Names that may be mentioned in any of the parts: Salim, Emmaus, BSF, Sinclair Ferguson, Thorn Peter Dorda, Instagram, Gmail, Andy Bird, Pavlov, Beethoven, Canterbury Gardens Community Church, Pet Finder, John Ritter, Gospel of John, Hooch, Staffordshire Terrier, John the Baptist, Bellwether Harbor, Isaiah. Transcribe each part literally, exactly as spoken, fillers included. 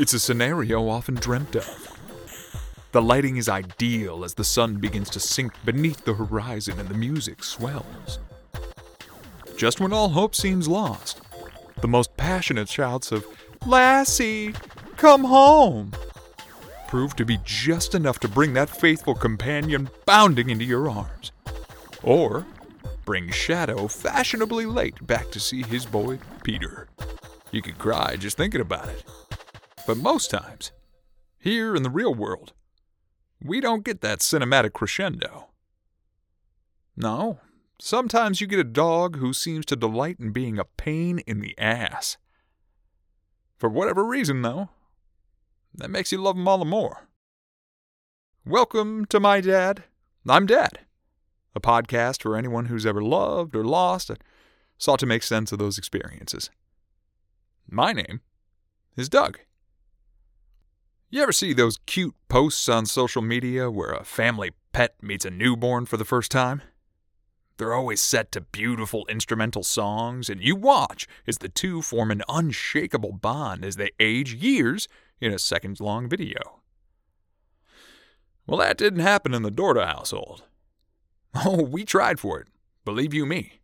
It's a scenario often dreamt of. The lighting is ideal as the sun begins to sink beneath the horizon and the music swells. Just when all hope seems lost, the most passionate shouts of, "Lassie, come home!" prove to be just enough to bring that faithful companion bounding into your arms. Or bring Shadow, fashionably late, back to see his boy, Peter. You could cry just thinking about it. But most times, here in the real world, we don't get that cinematic crescendo. No, sometimes you get a dog who seems to delight in being a pain in the ass. For whatever reason, though, that makes you love him all the more. Welcome to My Dad, I'm Dad, a podcast for anyone who's ever loved or lost and sought to make sense of those experiences. My name is Doug. You ever see those cute posts on social media where a family pet meets a newborn for the first time? They're always set to beautiful instrumental songs, and you watch as the two form an unshakable bond as they age years in a seconds-long video. Well, that didn't happen in the Dorda household. Oh, we tried for it, believe you me.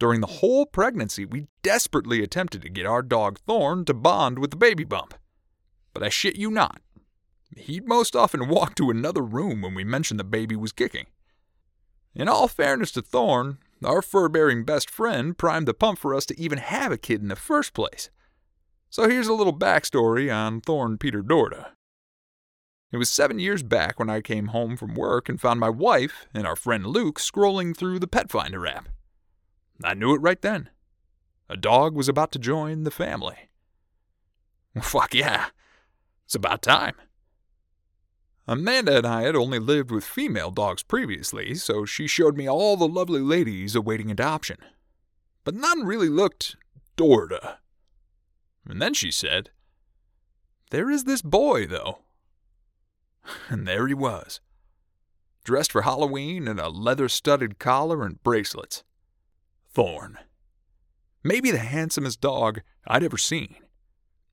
During the whole pregnancy, we desperately attempted to get our dog Thorn to bond with the baby bump. But I shit you not, he'd most often walk to another room when we mentioned the baby was kicking. In all fairness to Thorn, our fur-bearing best friend primed the pump for us to even have a kid in the first place. So here's a little backstory on Thorn Peter Dorda. It was seven years back when I came home from work and found my wife and our friend Luke scrolling through the Pet Finder app. I knew it right then. A dog was about to join the family. Fuck yeah. It's about time. Amanda and I had only lived with female dogs previously, so she showed me all the lovely ladies awaiting adoption. But none really looked Dorda. And then she said, "There is this boy, though." And there he was, dressed for Halloween in a leather-studded collar and bracelets. Thorn. Maybe the handsomest dog I'd ever seen.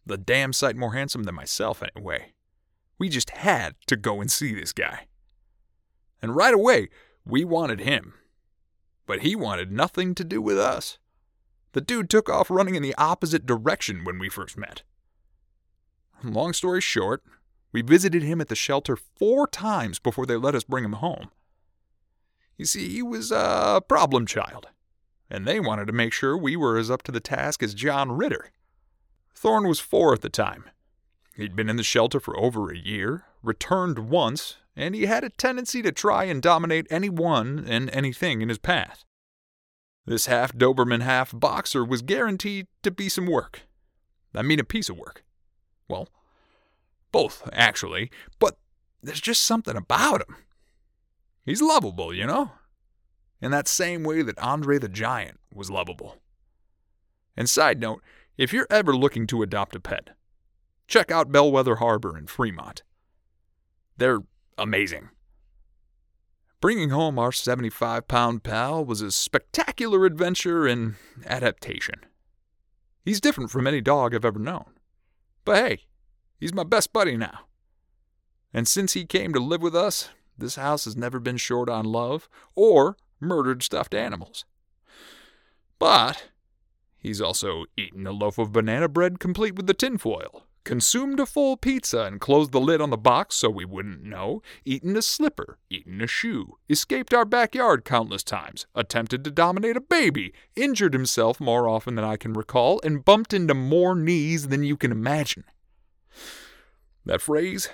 The damn sight more handsome than myself, anyway. We just had to go and see this guy. And right away, we wanted him. But he wanted nothing to do with us. The dude took off running in the opposite direction when we first met. Long story short, we visited him at the shelter four times before they let us bring him home. You see, he was a problem child, and they wanted to make sure we were as up to the task as John Ritter. Thorn was four at the time. He'd been in the shelter for over a year, returned once, and he had a tendency to try and dominate anyone and anything in his path. This half-Doberman, half-boxer was guaranteed to be some work. I mean a piece of work. Well, both, actually, but there's just something about him. He's lovable, you know? In that same way that Andre the Giant was lovable. And side note, if you're ever looking to adopt a pet, check out Bellwether Harbor in Fremont. They're amazing. Bringing home our seventy-five-pound pal was a spectacular adventure and adaptation. He's different from any dog I've ever known. But hey, he's my best buddy now. And since he came to live with us, this house has never been short on love or murdered stuffed animals. But he's also eaten a loaf of banana bread complete with the tinfoil, consumed a full pizza and closed the lid on the box so we wouldn't know, eaten a slipper, eaten a shoe, escaped our backyard countless times, attempted to dominate a baby, injured himself more often than I can recall, and bumped into more knees than you can imagine. That phrase,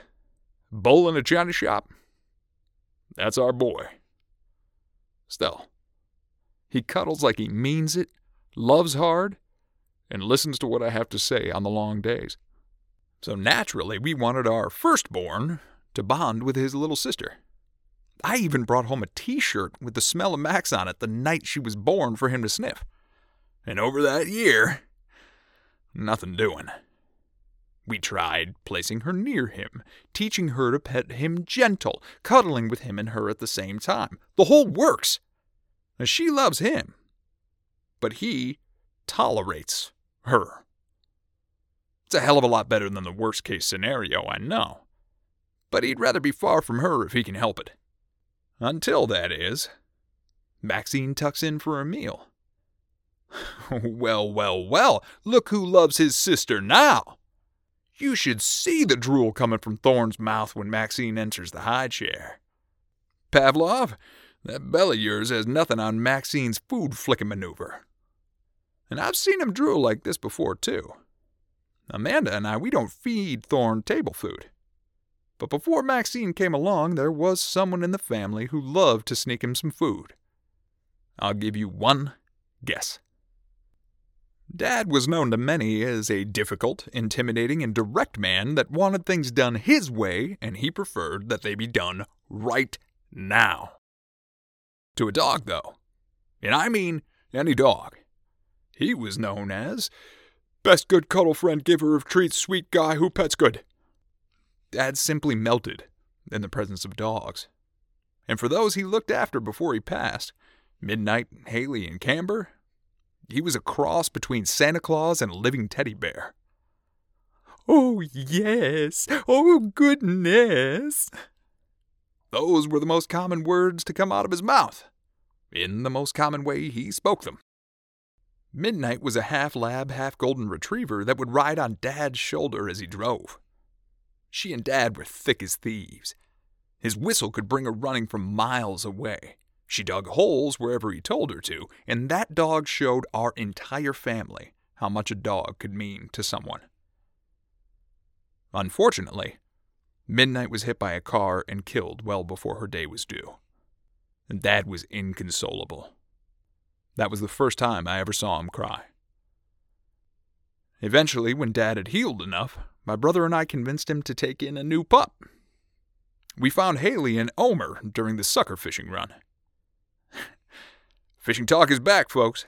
"bowl in a china shop," that's our boy. Still, he cuddles like he means it, loves hard, and listens to what I have to say on the long days. So naturally, we wanted our firstborn to bond with his little sister. I even brought home a t-shirt with the smell of Max on it the night she was born for him to sniff. And over that year, nothing doing. We tried placing her near him, teaching her to pet him gentle, cuddling with him and her at the same time. The whole works. And she loves him. But he tolerates her. It's a hell of a lot better than the worst-case scenario, I know. But he'd rather be far from her if he can help it. Until, that is. Maxine tucks in for a meal. Well, well, well, look who loves his sister now! You should see the drool coming from Thorne's mouth when Maxine enters the high chair. Pavlov, that belly of yours has nothing on Maxine's food-flicking maneuver. And I've seen him drool like this before, too. Amanda and I, we don't feed Thorne table food. But before Maxine came along, there was someone in the family who loved to sneak him some food. I'll give you one guess. Dad was known to many as a difficult, intimidating, and direct man that wanted things done his way, and he preferred that they be done right now. To a dog, though, and I mean any dog, he was known as best good cuddle friend, giver of treats, sweet guy who pets good. Dad simply melted in the presence of dogs. And for those he looked after before he passed, Midnight, Haley, and Camber, he was a cross between Santa Claus and a living teddy bear. Oh, yes! Oh, goodness! Those were the most common words to come out of his mouth, in the most common way he spoke them. Midnight was a half-lab, half-golden retriever that would ride on Dad's shoulder as he drove. She and Dad were thick as thieves. His whistle could bring her running from miles away. She dug holes wherever he told her to, and that dog showed our entire family how much a dog could mean to someone. Unfortunately, Midnight was hit by a car and killed well before her day was due. And Dad was inconsolable. That was the first time I ever saw him cry. Eventually, when Dad had healed enough, my brother and I convinced him to take in a new pup. We found Haley and Omer during the sucker fishing run. Fishing talk is back, folks.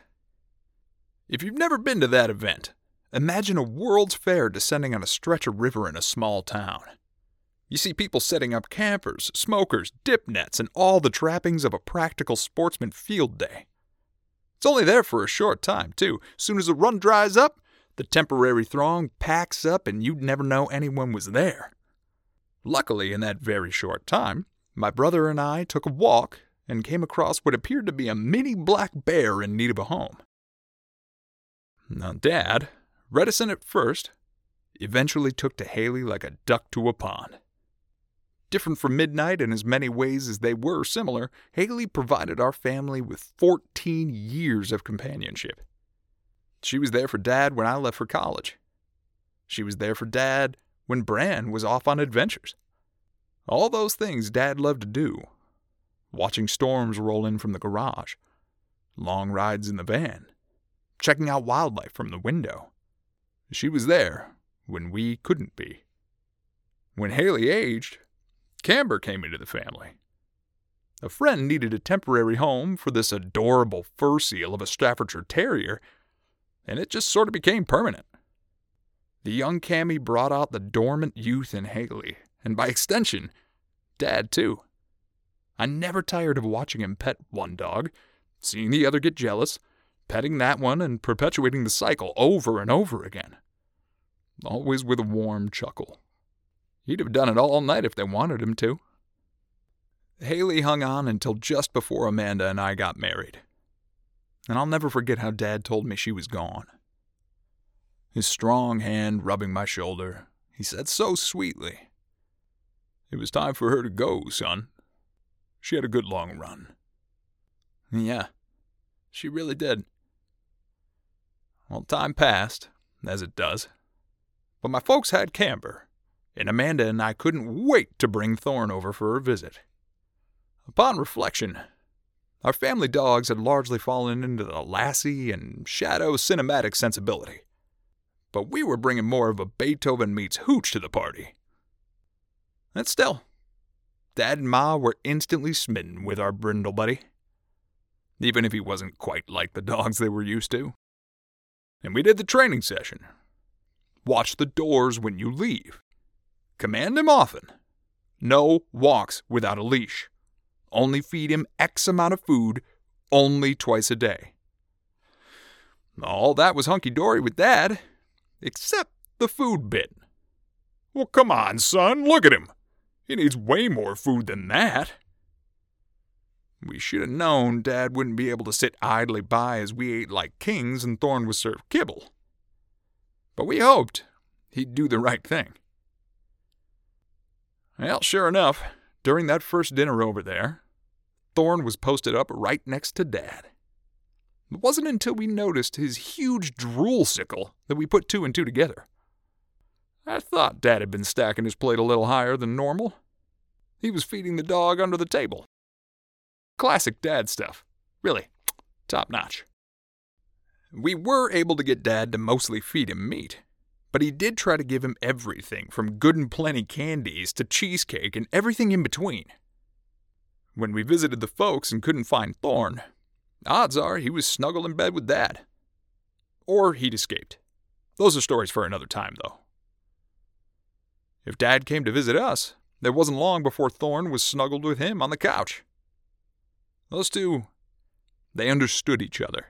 If you've never been to that event, imagine a World's Fair descending on a stretch of river in a small town. You see people setting up campers, smokers, dip nets, and all the trappings of a practical sportsman field day. It's only there for a short time, too. Soon as the run dries up, the temporary throng packs up and you'd never know anyone was there. Luckily, in that very short time, my brother and I took a walk and came across what appeared to be a mini black bear in need of a home. Now, Dad, reticent at first, eventually took to Haley like a duck to a pond. Different from Midnight in as many ways as they were similar, Haley provided our family with fourteen years of companionship. She was there for Dad when I left for college. She was there for Dad when Bran was off on adventures. All those things Dad loved to do. Watching storms roll in from the garage. Long rides in the van. Checking out wildlife from the window. She was there when we couldn't be. When Haley aged, Camber came into the family. A friend needed a temporary home for this adorable fur seal of a Staffordshire Terrier, and it just sort of became permanent. The young Cammy brought out the dormant youth in Haley, and by extension, Dad too. I never tired of watching him pet one dog, seeing the other get jealous, petting that one and perpetuating the cycle over and over again. Always with a warm chuckle. He'd have done it all night if they wanted him to. Haley hung on until just before Amanda and I got married. And I'll never forget how Dad told me she was gone. His strong hand rubbing my shoulder, he said so sweetly, "It was time for her to go, son. She had a good long run." Yeah, she really did. Well, time passed, as it does. But my folks had Camber. And Amanda and I couldn't wait to bring Thorne over for a visit. Upon reflection, our family dogs had largely fallen into the Lassie and Shadow cinematic sensibility. But we were bringing more of a Beethoven meets Hooch to the party. And still, Dad and Ma were instantly smitten with our brindle buddy. Even if he wasn't quite like the dogs they were used to. And we did the training session. Watch the doors when you leave. Command him often. No walks without a leash. Only feed him X amount of food, only twice a day. All that was hunky-dory with Dad, except the food bit. Well, come on, son, look at him. He needs way more food than that. We should have known Dad wouldn't be able to sit idly by as we ate like kings and Thorne was served kibble. But we hoped he'd do the right thing. Well, sure enough, during that first dinner over there, Thorne was posted up right next to Dad. It wasn't until we noticed his huge drool sickle that we put two and two together. I thought Dad had been stacking his plate a little higher than normal. He was feeding the dog under the table. Classic Dad stuff. Really, top notch. We were able to get Dad to mostly feed him meat, but he did try to give him everything from good and plenty candies to cheesecake and everything in between. When we visited the folks and couldn't find Thorne, odds are he was snuggled in bed with Dad. Or he'd escaped. Those are stories for another time, though. If Dad came to visit us, it wasn't long before Thorne was snuggled with him on the couch. Those two, they understood each other.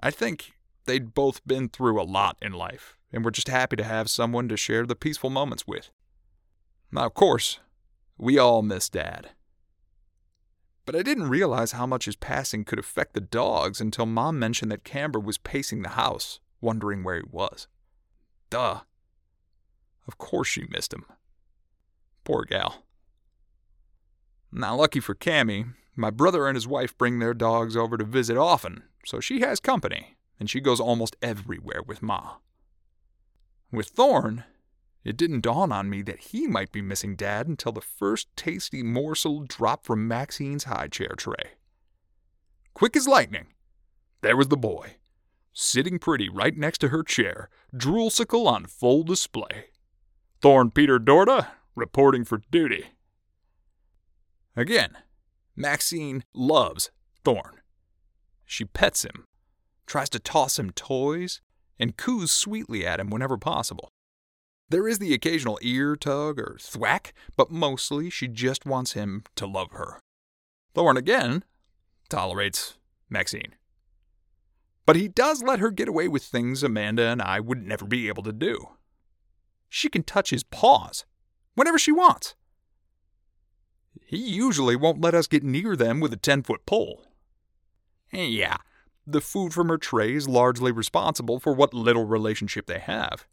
I think they'd both been through a lot in life and were just happy to have someone to share the peaceful moments with. Now, of course, we all miss Dad. But I didn't realize how much his passing could affect the dogs until Mom mentioned that Camber was pacing the house, wondering where he was. Duh. Of course she missed him. Poor gal. Now, lucky for Cammy, my brother and his wife bring their dogs over to visit often, so she has company, and she goes almost everywhere with Ma. With Thorne, it didn't dawn on me that he might be missing Dad until the first tasty morsel dropped from Maxine's high chair tray. Quick as lightning, there was the boy, sitting pretty right next to her chair, droolsicle on full display. Thorne Peter Dorda, reporting for duty. Again, Maxine loves Thorne. She pets him, tries to toss him toys, and coos sweetly at him whenever possible. There is the occasional ear tug or thwack, but mostly she just wants him to love her. Thorne, again, tolerates Maxine. But he does let her get away with things Amanda and I would never be able to do. She can touch his paws whenever she wants. He usually won't let us get near them with a ten-foot pole. And yeah, the food from her tray is largely responsible for what little relationship they have.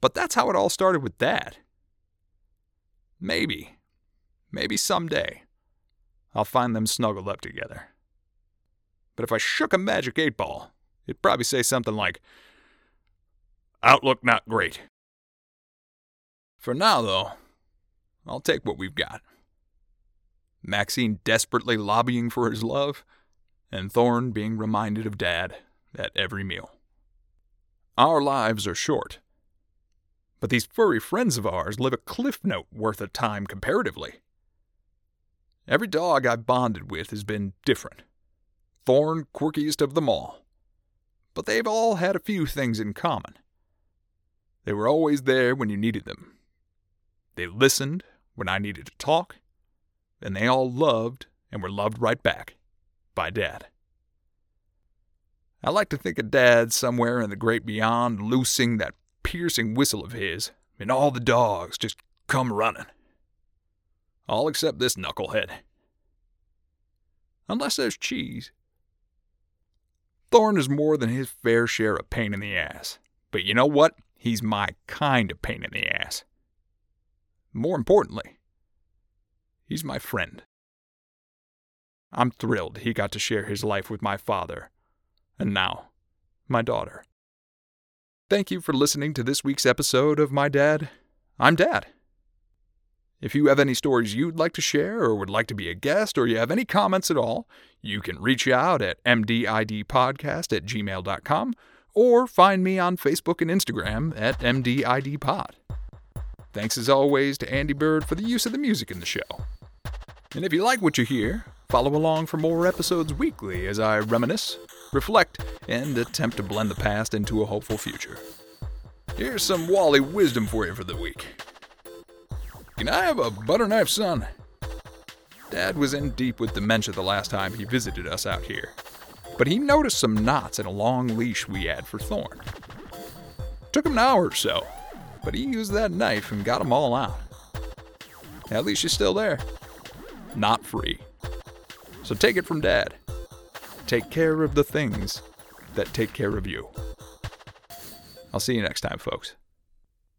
But that's how it all started with Dad. Maybe, maybe someday, I'll find them snuggled up together. But if I shook a magic eight ball, it'd probably say something like, "Outlook not great." For now, though, I'll take what we've got. Maxine desperately lobbying for his love, and Thorne being reminded of Dad at every meal. Our lives are short, but these furry friends of ours live a cliff note worth of time comparatively. Every dog I've bonded with has been different, Thorne quirkiest of them all, but they've all had a few things in common. They were always there when you needed them. They listened when I needed to talk, and they all loved and were loved right back by Dad. I like to think of Dad somewhere in the great beyond loosing that piercing whistle of his, and all the dogs just come running. All except this knucklehead. Unless there's cheese. Thorne is more than his fair share of pain in the ass, but you know what? He's my kind of pain in the ass. More importantly, he's my friend. I'm thrilled he got to share his life with my father, and now, my daughter. Thank you for listening to this week's episode of My Dad, I'm Dad. If you have any stories you'd like to share or would like to be a guest or you have any comments at all, you can reach out at mdidpodcast at gmail dot com or find me on Facebook and Instagram at M D I D Pod. Thanks as always to Andy Bird for the use of the music in the show. And if you like what you hear, follow along for more episodes weekly as I reminisce, reflect, and attempt to blend the past into a hopeful future. Here's some Wally wisdom for you for the week. Can I have a butter knife, son? Dad was in deep with dementia the last time he visited us out here, but he noticed some knots in a long leash we had for Thorne. Took him an hour or so, but he used that knife and got them all out. At least she's still there. Not free. So take it from Dad. Take care of the things that take care of you. I'll see you next time, folks.